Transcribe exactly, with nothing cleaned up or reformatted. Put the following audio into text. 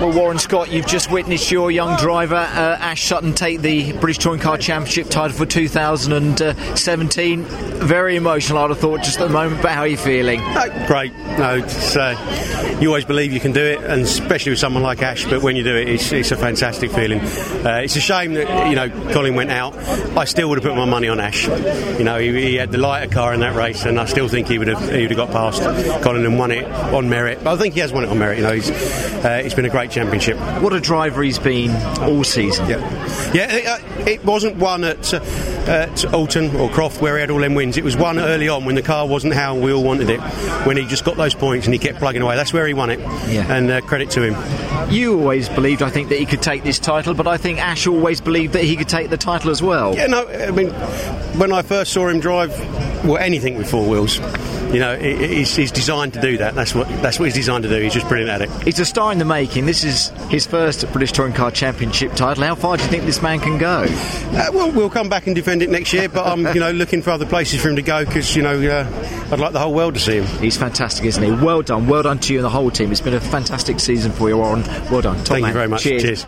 Well, Warren Scott, you've just witnessed your young driver, uh, Ash Sutton, take the British Touring Car Championship title for two thousand seventeen. Very emotional, I'd have thought, just at the moment, but how are you feeling? Oh, great. No, it's, uh, you always believe you can do it, and especially with someone like Ash, but when you do it, it's, it's a fantastic feeling. Uh, it's a shame that, you know, Colin went out. I still would have put my money on Ash. You know, he, he had the lighter car in that race, and I still think he would have he would have got past Colin and won it on merit. But I think he has won it on merit, you know, he's, uh, it's been a great championship. What a driver he's been all season. Yeah, yeah it, uh, it wasn't one at, uh, at Alton or Croft where he had all them wins. It was one early on when the car wasn't how we all wanted it, when he just got those points and he kept plugging away. That's where he won it, yeah. and uh, credit to him. You always believed, I think, that he could take this title, but I think Ash always believed that he could take the title as well. Yeah, no, I mean, when I first saw him drive, well, anything with four wheels, you know, he's, he's designed to do that. That's what that's what he's designed to do. He's just brilliant at it. He's a star in the making. This is his first British Touring Car Championship title. How far do you think this man can go? Uh, well, we'll come back and defend it next year, but I'm, you know, looking for other places for him to go because, you know, uh, I'd like the whole world to see him. He's fantastic, isn't he? Well done. Well done to you and the whole team. It's been a fantastic season for you, Warren. Well done. Top Thank man. you very much. Cheers. Cheers.